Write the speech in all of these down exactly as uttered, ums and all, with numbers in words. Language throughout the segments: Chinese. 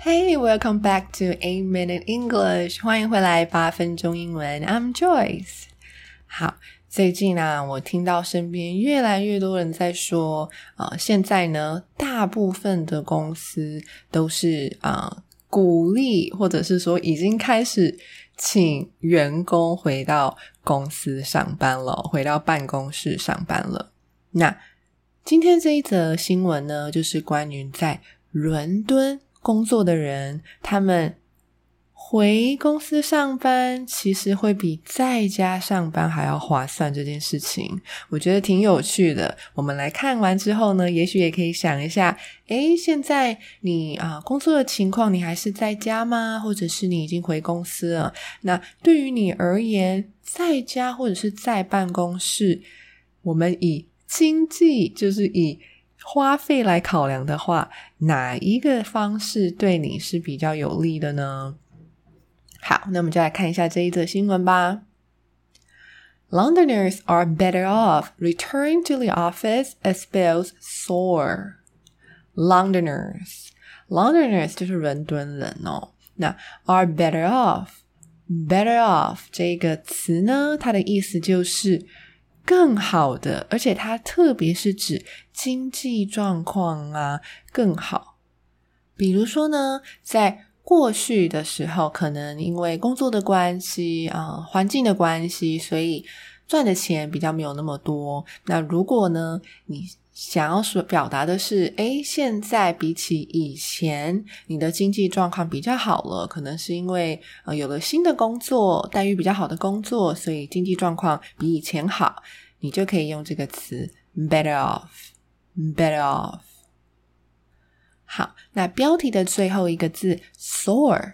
Hey, welcome back to eight minute English. 欢迎回来八分钟英文 I'm Joyce. 好，最近啊，我听到身边越来越多人在说呃，现在呢，大部分的公司都是呃鼓励，或者是说已经开始请员工回到公司上班了，回到办公室上班了。那今天这一则新闻呢，就是关于在伦敦工作的人，他们回公司上班其实会比在家上班还要划算这件事情，我觉得挺有趣的。我们来看完之后呢，也许也可以想一下，诶，现在你啊、呃、工作的情况，你还是在家吗？或者是你已经回公司了？那对于你而言，在家或者是在办公室，我们以经济，就是以花费来考量的话，哪一个方式对你是比较有利的呢？好，那我们就来看一下这一则新闻吧。Londoners are better off returning to the office as bills soar. Londoners, Londoners 就是伦敦人哦。那 are better off, better off 这个词呢，它的意思就是更好的，而且它特别是指经济状况啊更好。比如说呢，在过去的时候，可能因为工作的关系啊、呃、环境的关系，所以赚的钱比较没有那么多。那如果呢，你想要说表达的是，诶，现在比起以前，你的经济状况比较好了，可能是因为呃有了新的工作，待遇比较好的工作，所以经济状况比以前好，你就可以用这个词 better off, better off。 好，那标题的最后一个字 soar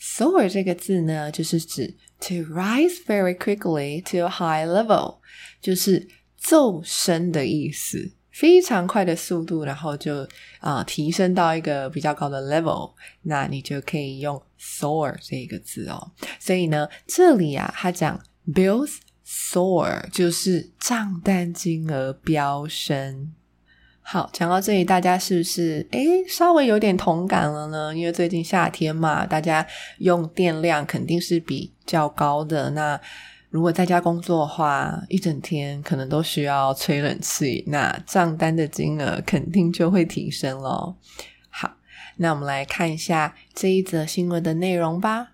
soar 这个字呢，就是指 to rise very quickly to a high level， 就是骤升的意思，非常快的速度，然后就、呃、提升到一个比较高的 level， 那你就可以用 soar 这个字哦。所以呢，这里啊，他讲 bills soar 就是账单金额飙升。好，讲到这里，大家是不是诶稍微有点同感了呢？因为最近夏天嘛，大家用电量肯定是比较高的，那如果在家工作的话，一整天可能都需要吹冷气，那账单的金额肯定就会提升咯。好，那我们来看一下这一则新闻的内容吧。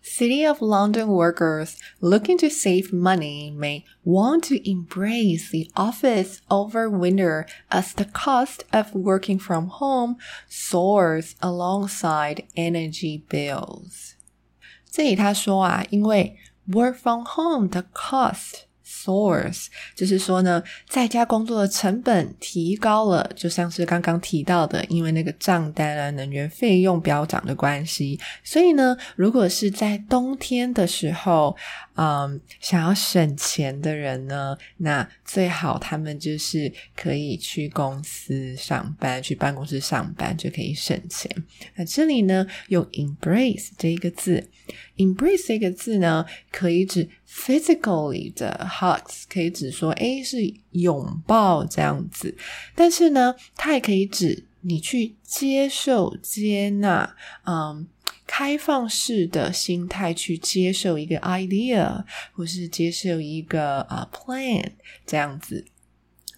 City of London workers looking to save money may want to embrace the office over winter as the cost of working from home soars alongside energy bills. 这里他说啊，因为work from home 的 cost soars， 就是说呢，在家工作的成本提高了，就像是刚刚提到的，因为那个账单啊、能源费用飙涨的关系，所以呢，如果是在冬天的时候，嗯，想要省钱的人呢，那最好他们就是可以去公司上班，去办公室上班就可以省钱。那这里呢，用 embrace 这一个字 ，embrace 这个字呢，可以指physically 的 hugs， 可以指说诶是拥抱这样子，但是呢它也可以指你去接受接纳，嗯，开放式的心态去接受一个 idea 或是接受一个、uh, plan 这样子。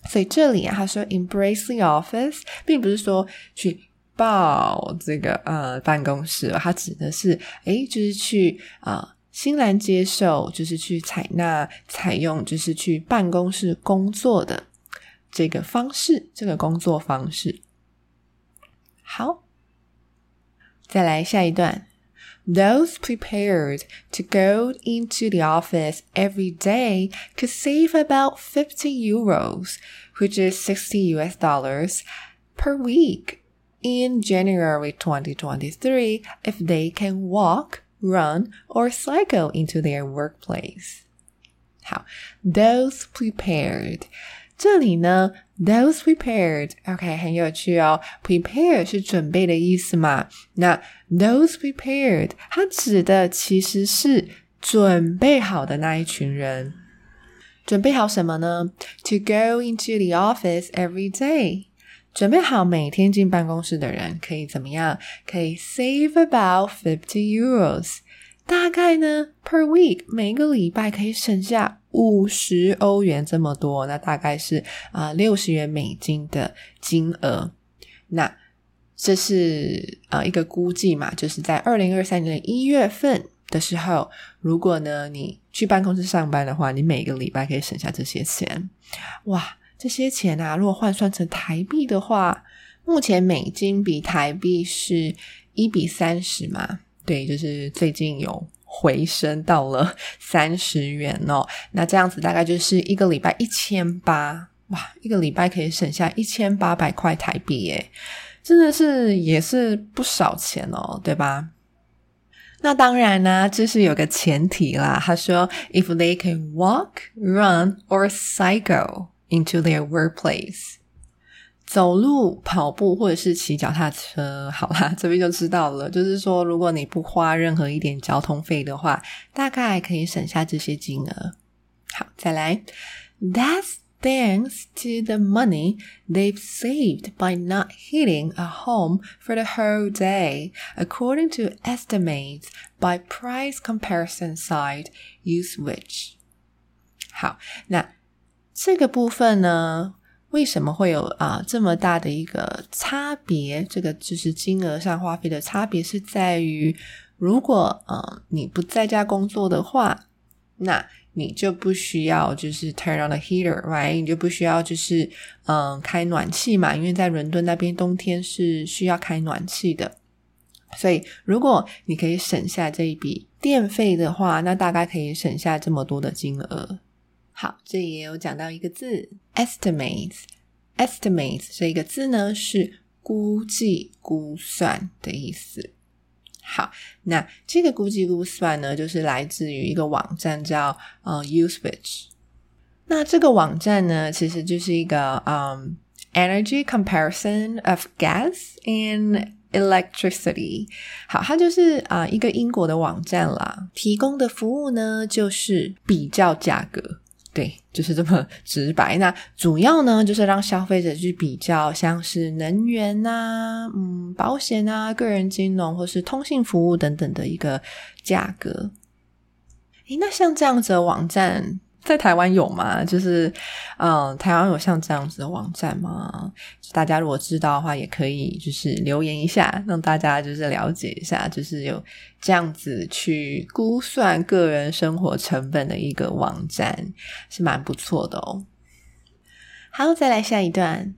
所以这里啊，他说 embrace the office 并不是说去抱这个呃办公室、哦、它指的是诶就是去呃欣然接受就是去采纳采用就是去办公室工作的这个方式，这个工作方式。好，再来下一段。Those prepared to go into the office every day could save about fifty euros, which is sixty U S dollars, per week in January twenty twenty-three if they can walk, run, or cycle into their workplace. 好 those prepared.这里呢 those prepared OK 很有趣哦 prepare 是准备的意思嘛，那 those prepared 它指的其实是准备好的那一群人。准备好什么呢？ to go into the office every day， 准备好每天进办公室的人可以怎么样？可以 save about fifty euros， 大概呢 per week 每个礼拜可以省下五十欧元这么多，那大概是、呃、六十元美金的金额。那这是、呃、一个估计嘛，就是在二零二三年一月份的时候，如果呢你去办公室上班的话，你每个礼拜可以省下这些钱。哇，这些钱啊，如果换算成台币的话，目前美金比台币是一比三十嘛，对，就是最近有回升到了三十元哦，那这样子大概就是一个礼拜一千八百，哇，一个礼拜可以省下一千八百块台币耶，真的是也是不少钱哦，对吧？那当然啦、啊、这是有个前提啦，他说 if they can walk, run, or cycle into their workplace，走路、跑步或者是骑脚踏车，好啦，这边就知道了，就是说如果你不花任何一点交通费的话，大概可以省下这些金额。好，再来。That's thanks to the money they've saved by not heating a home for the whole day, according to estimates by price comparison site Uswitch. 好，那这个部分呢，为什么会有啊这么大的一个差别？这个就是金额上花费的差别是在于，如果呃你不在家工作的话，那你就不需要就是 turn on the heater, right? 你就不需要就是嗯、呃、开暖气嘛，因为在伦敦那边冬天是需要开暖气的。所以如果你可以省下这一笔电费的话，那大概可以省下这么多的金额。好，这里也有讲到一个字 estimates estimates 这个字呢是估计估算的意思。好，那这个估计估算呢就是来自于一个网站叫、呃、Uswitch。 那这个网站呢其实就是一个、um, energy comparison of gas and electricity。 好，它就是、呃、一个英国的网站啦，提供的服务呢就是比较价格，对，就是这么直白。那主要呢就是让消费者去比较像是能源啊、嗯、保险啊、个人金融或是通信服务等等的一个价格。诶，那像这样子的网站在台湾有吗？就是嗯，台湾有像这样子的网站吗？大家如果知道的话也可以就是留言一下，让大家就是了解一下，就是有这样子去估算个人生活成本的一个网站，是蛮不错的哦。好，再来下一段。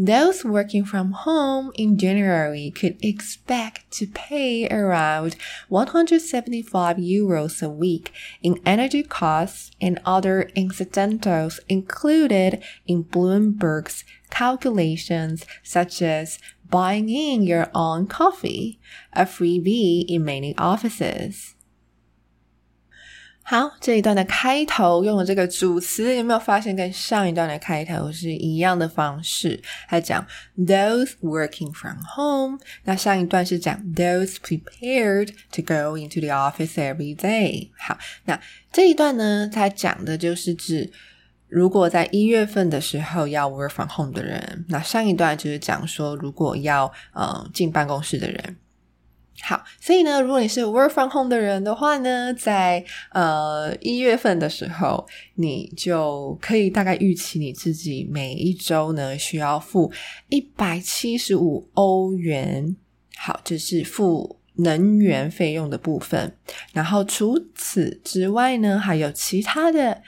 Those working from home in January could expect to pay around one hundred seventy-five euros a week in energy costs and other incidentals included in Bloomberg's calculations, such as buying in your own coffee, a freebie in many offices.好，这一段的开头用的这个主词，有没有发现跟上一段的开头是一样的方式？它讲 those working from home， 那上一段是讲 those prepared to go into the office every day。 好，那这一段呢它讲的就是指如果在一月份的时候要 work from home 的人，那上一段就是讲说如果要呃进办公室的人。好，所以呢如果你是 work from home 的人的话呢，在呃一月份的时候你就可以大概预期你自己每一周呢需要付一百七十五欧元。好，就是付能源费用的部分，然后除此之外呢，还有其他的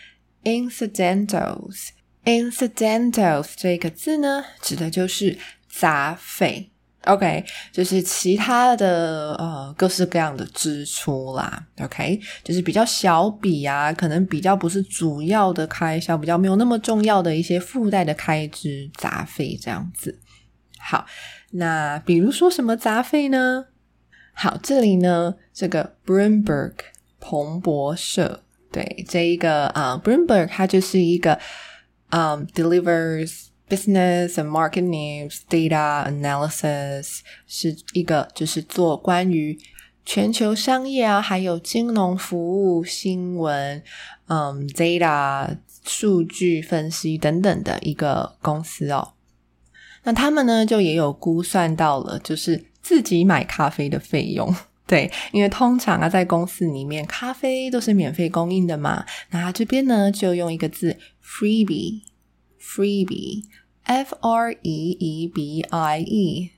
incidentals。incidentals 这个字呢，指的就是杂费。OK， 就是其他的呃各式各样的支出啦。OK， 就是比较小笔啊，可能比较不是主要的开销，比较没有那么重要的一些附带的开支杂费这样子。好，那比如说什么杂费呢？好，这里呢，这个 Bloomberg 彭博社，对，这一个啊、uh, Bloomberg 它就是一个嗯、um, delivers business and market news, data analysis, 是一个就是做关于全球商业啊，还有金融服务新闻，嗯 data 数据分析等等的一个公司哦。那他们呢就也有估算到了就是自己买咖啡的费用。对，因为通常啊在公司里面咖啡都是免费供应的嘛，那这边呢就用一个字 freebie freebie F R E E B I E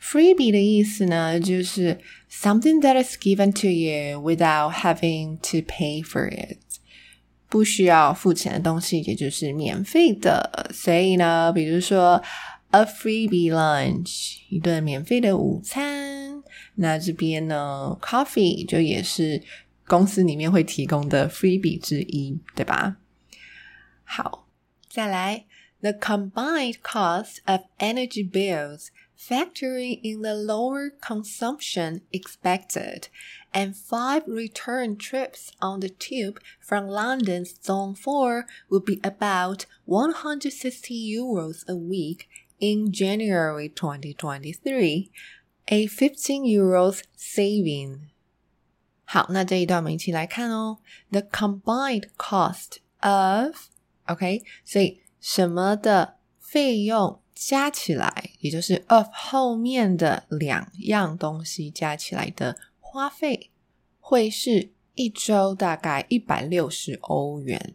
freebie 的意思呢就是 something that is given to you without having to pay for it， 不需要付钱的东西，也就是免费的。所以呢比如说 a freebie lunch， 一顿免费的午餐，那这边呢 coffee 就也是公司里面会提供的 freebie 之一，对吧？好，再来 the combined cost of energy bills factoring in the lower consumption expected and five return trips on the tube from London's Zone four would be about one hundred sixty euros a week in January twenty twenty-three, a fifteen euros saving. 好，那这一段我们一起来看哦。 The combined cost of OK， 所以什么的费用加起来，也就是 of 后面的两样东西加起来的花费，会是一周大概一百六十欧元。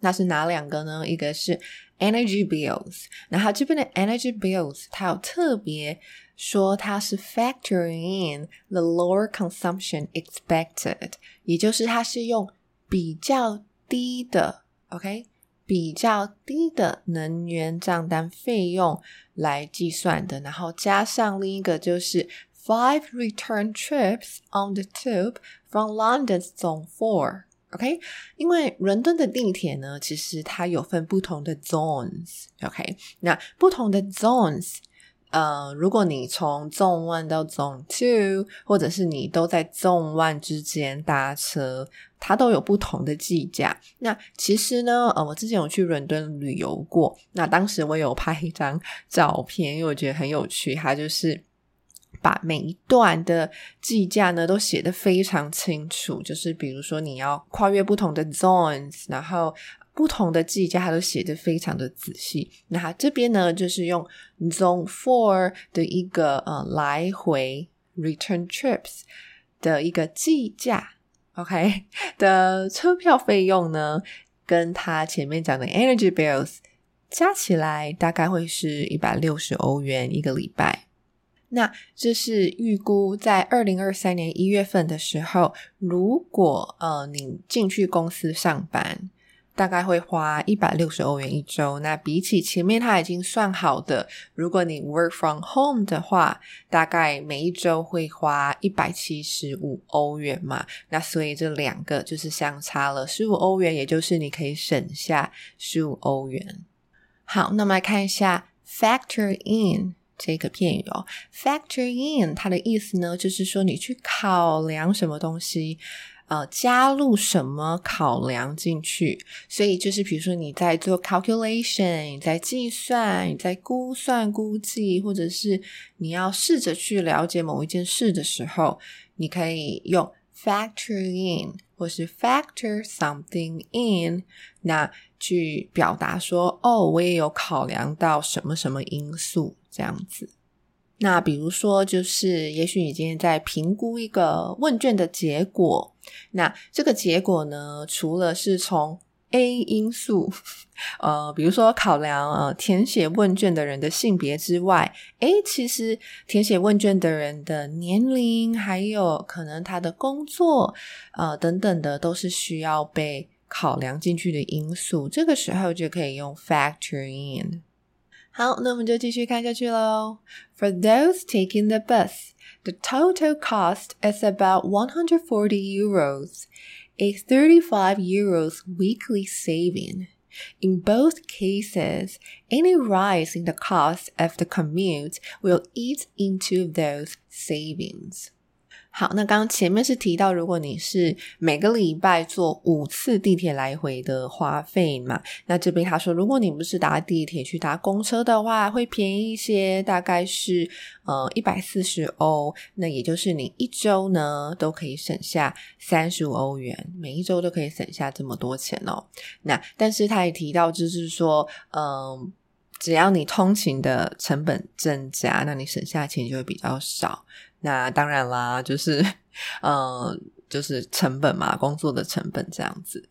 那是哪两个呢？一个是 energy bills， 那它这边的 energy bills 它有特别说它是 factoring in the lower consumption expected， 也就是它是用比较低的 OK，比较低的能源账单费用来计算的，然后加上另一个就是five return trips on the tube from London's Zone four OK， 因为伦敦的地铁呢其实它有分不同的 zones OK， 那不同的 zones呃，如果你从 Zone one 到 Zone two， 或者是你都在 Zone one 之间搭车，它都有不同的计价。那其实呢呃，我之前有去伦敦旅游过，那当时我有拍一张照片，因为我觉得很有趣，它就是把每一段的计价呢都写得非常清楚，就是比如说你要跨越不同的 zones， 然后不同的计价它都写得非常的仔细。那它这边呢就是用 Zone four 的一个呃来回 return trips 的一个计价 OK 的车票费用呢，跟它前面讲的 energy bills 加起来大概会是一百六十欧元一个礼拜。那这是预估在二零二三年一月份的时候，如果呃你进去公司上班大概会花一百六十欧元一周，那比起前面他已经算好的，如果你 work from home 的话，大概每一周会花一百七十五欧元嘛，那所以这两个就是相差了十五欧元，也就是你可以省下十五欧元。好，那我们来看一下 factor in 这个片语哦。 factor in 它的意思呢就是说你去考量什么东西，呃，加入什么考量进去，所以就是比如说你在做 calculation， 你在计算，你在估算估计，或者是你要试着去了解某一件事的时候，你可以用 factor in 或是 factor something in， 那去表达说哦，我也有考量到什么什么因素这样子。那比如说就是也许你今天在评估一个问卷的结果，那这个结果呢除了是从 A 因素，呃，比如说考量呃填写问卷的人的性别之外，诶，其实填写问卷的人的年龄，还有可能他的工作，呃，等等的，都是需要被考量进去的因素。这个时候就可以用 factor in。好，那我们就继续看下去咯。For those taking the bus, the total cost is about one hundred forty euros.A thirty-five euros weekly saving. In both cases, any rise in the cost of the commute will eat into those savings. 好，那刚刚前面是提到，如果你是每个礼拜坐五次地铁来回的花费嘛，那这边他说，如果你不是搭地铁去搭公车的话，会便宜一些，大概是呃一百四十欧，那也就是你一周呢都可以省下三十五欧元，每一周都可以省下这么多钱哦。那但是他也提到，就是说嗯、呃，只要你通勤的成本增加，那你省下钱就会比较少。那当然啦，就是呃，就是成本嘛，工作的成本这样子。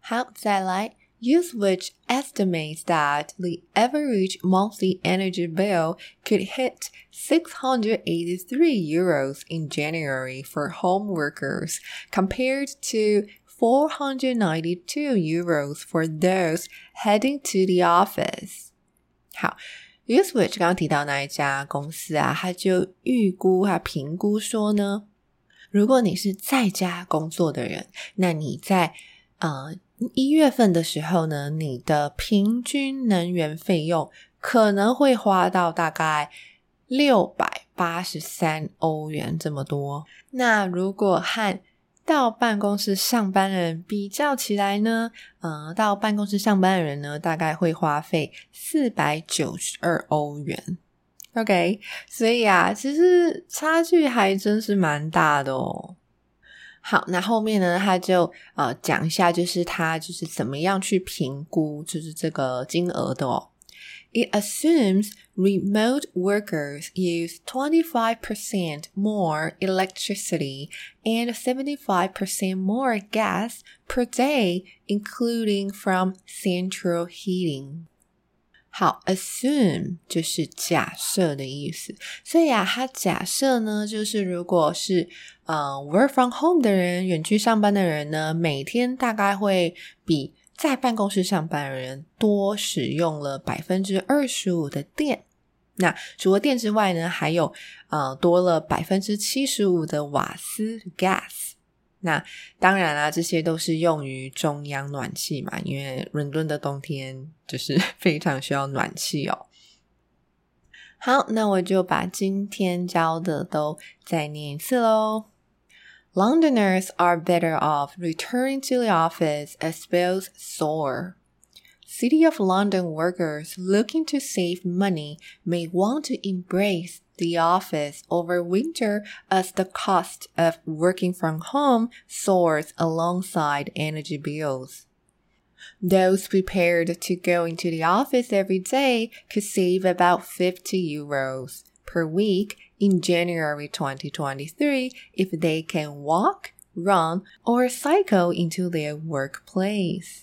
好，再来 Uswitch estimates that the average monthly energy bill could hit six hundred eighty-three euros in January for home workers, compared to four hundred ninety-two euros for those heading to the office. 好，Uswitch 刚刚提到那一家公司啊，他就预估他评估说呢，如果你是在家工作的人，那你在呃一月份的时候呢，你的平均能源费用可能会花到大概六百八十三欧元这么多。那如果和到办公室上班的人比较起来呢，呃，到办公室上班的人呢，大概会花费四百九十二欧元。 OK， 所以啊，其实差距还真是蛮大的哦。好，那后面呢，他就呃讲一下，就是他就是怎么样去评估就是这个金额的哦。It assumes remote workers use twenty-five percent more electricity and seventy-five percent more gas per day, including from central heating. 好 assume 就是假设的意思。所以啊，它假设呢，就是如果是呃 work from home 的人，远距上班的人呢，每天大概会比在办公室上班的人多使用了 百分之二十五 的电，那除了电之外呢，还有呃多了 百分之七十五 的瓦斯 gas。 那当然啦、啊、这些都是用于中央暖气嘛，因为伦敦的冬天就是非常需要暖气哦。好，那我就把今天教的都再念一次咯。Londoners are better off returning to the office as bills soar. City of London workers looking to save money may want to embrace the office over winter as the cost of working from home soars alongside energy bills. Those prepared to go into the office every day could save about fifty euros per week in January twenty twenty-three, if they can walk, run, or cycle into their workplace.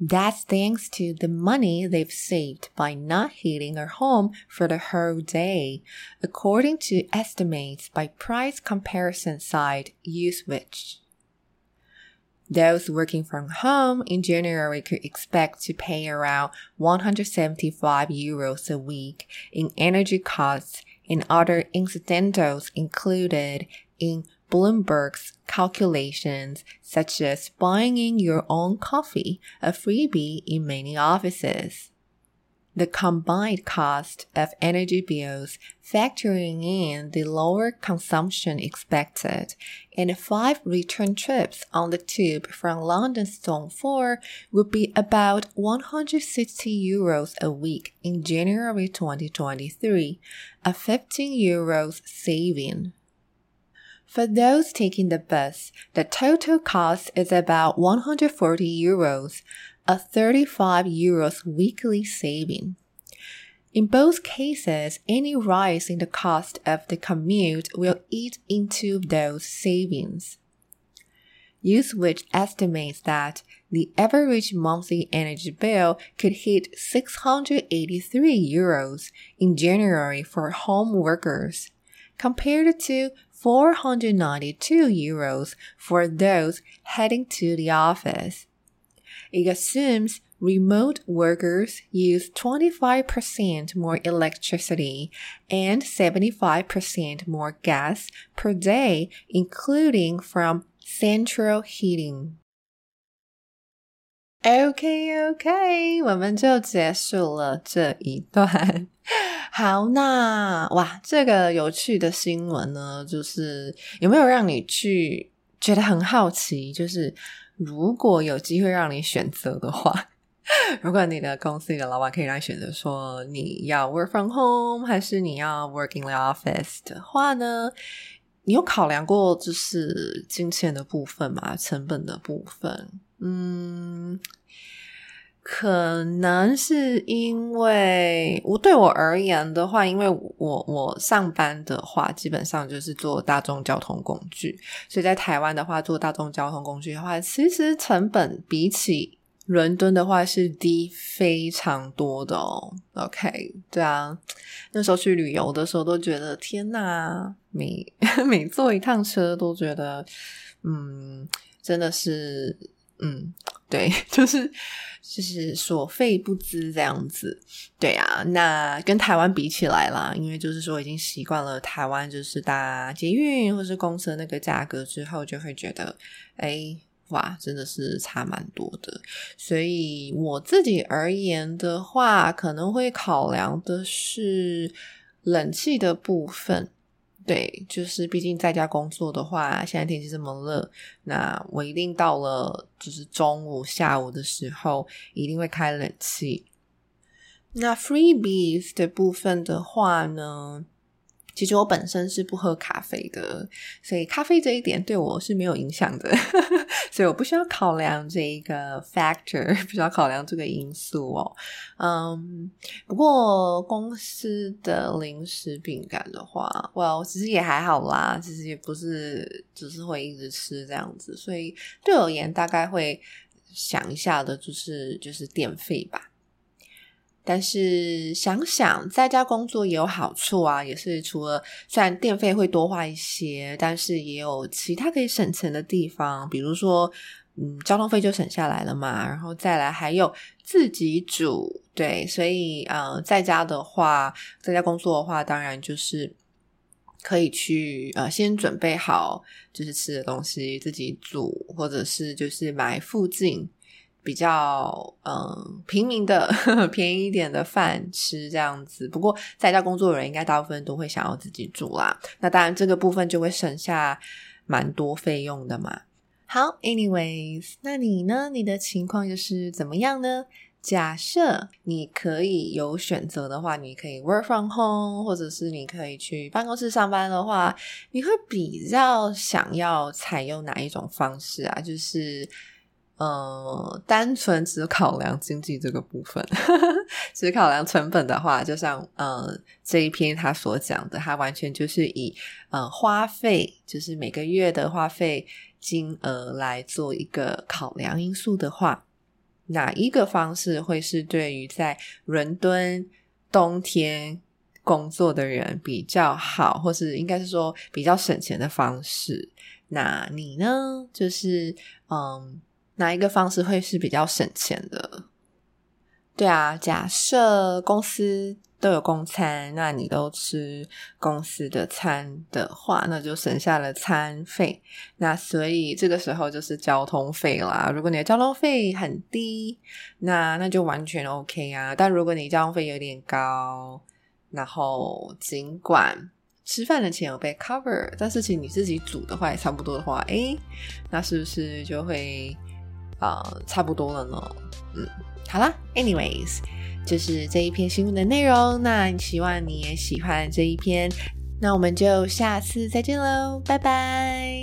That's thanks to the money they've saved by not heating their home for the whole day, according to estimates by price comparison site Uswitch. Those working from home in January could expect to pay around one hundred seventy-five euros a week in energy costs and other incidentals included in Bloomberg's calculations, such as buying in your own coffee, a freebie in many offices. The combined cost of energy bills, factoring in the lower consumption expected, and five return trips on the Tube from London Zone four would be about one hundred sixty euros a week in January twenty twenty-three, a fifteen euros saving. For those taking the bus, the total cost is about one hundred forty euros, a thirty-five euros weekly saving. In both cases, any rise in the cost of the commute will eat into those savings. Uswitch estimates that the average monthly energy bill could hit six hundred eighty-three euros in January for home workers, compared to four hundred ninety-two euros for those heading to the office. It assumes remote workers use twenty-five percent more electricity and seventy-five percent more gas per day, including from central heating. OK, OK, 我们就结束了这一段。好，那哇，这个有趣的新闻呢，就是有没有让你去觉得很好奇？就是如果有机会让你选择的话，如果你的公司你的老板可以让你选择说你要 work from home 还是你要 work in the office 的话呢，你有考量过就是金钱的部分吗？成本的部分？嗯，可能是因为我对我而言的话，因为我我上班的话基本上就是坐大众交通工具，所以在台湾的话坐大众交通工具的话，其实成本比起伦敦的话是低非常多的哦。 OK， 对啊，那时候去旅游的时候都觉得天哪，每每坐一趟车都觉得嗯真的是嗯对，就是就是所费不赀这样子。对啊，那跟台湾比起来啦，因为就是说已经习惯了台湾就是搭捷运或是公车那个价格之后，就会觉得诶哇真的是差蛮多的。所以我自己而言的话，可能会考量的是冷气的部分。对，就是毕竟在家工作的话，现在天气这么热，那我一定到了就是中午下午的时候一定会开冷气。那 freebies 的部分的话呢，其实我本身是不喝咖啡的，所以咖啡这一点对我是没有影响的所以我不需要考量这一个 factor， 不需要考量这个因素哦。嗯，不过公司的零食饼干的话，哇，其实也还好啦，其实也不是只是会一直吃这样子，所以对我而言大概会想一下的就是就是电费吧。但是想想在家工作也有好处啊，也是除了虽然电费会多花一些，但是也有其他可以省钱的地方，比如说嗯，交通费就省下来了嘛，然后再来还有自己煮。对，所以呃，在家的话，在家工作的话，当然就是可以去呃先准备好就是吃的东西自己煮，或者是就是买附近比较嗯平民的呵呵便宜一点的饭吃这样子。不过在家工作的人应该大部分都会想要自己煮啦，那当然这个部分就会省下蛮多费用的嘛。好 anyways， 那你呢？你的情况又是怎么样呢？假设你可以有选择的话，你可以 work from home 或者是你可以去办公室上班的话，你会比较想要采用哪一种方式啊？就是呃，单纯只考量经济这个部分只考量成本的话，就像呃这一篇他所讲的，他完全就是以呃花费，就是每个月的花费金额来做一个考量因素的话，哪一个方式会是对于在伦敦冬天工作的人比较好，或是应该是说比较省钱的方式？那你呢？就是嗯哪一个方式会是比较省钱的？对啊，假设公司都有公餐，那你都吃公司的餐的话，那就省下了餐费。那所以这个时候就是交通费啦。如果你的交通费很低，那那就完全 OK 啊。但如果你交通费有点高，然后尽管吃饭的钱有被 cover， 但是其实你自己煮的话也差不多的话，诶，那是不是就会呃，差不多了呢？嗯，好啦 anyways， 就是这一篇新闻的内容，那希望你也喜欢这一篇，那我们就下次再见喽，拜拜。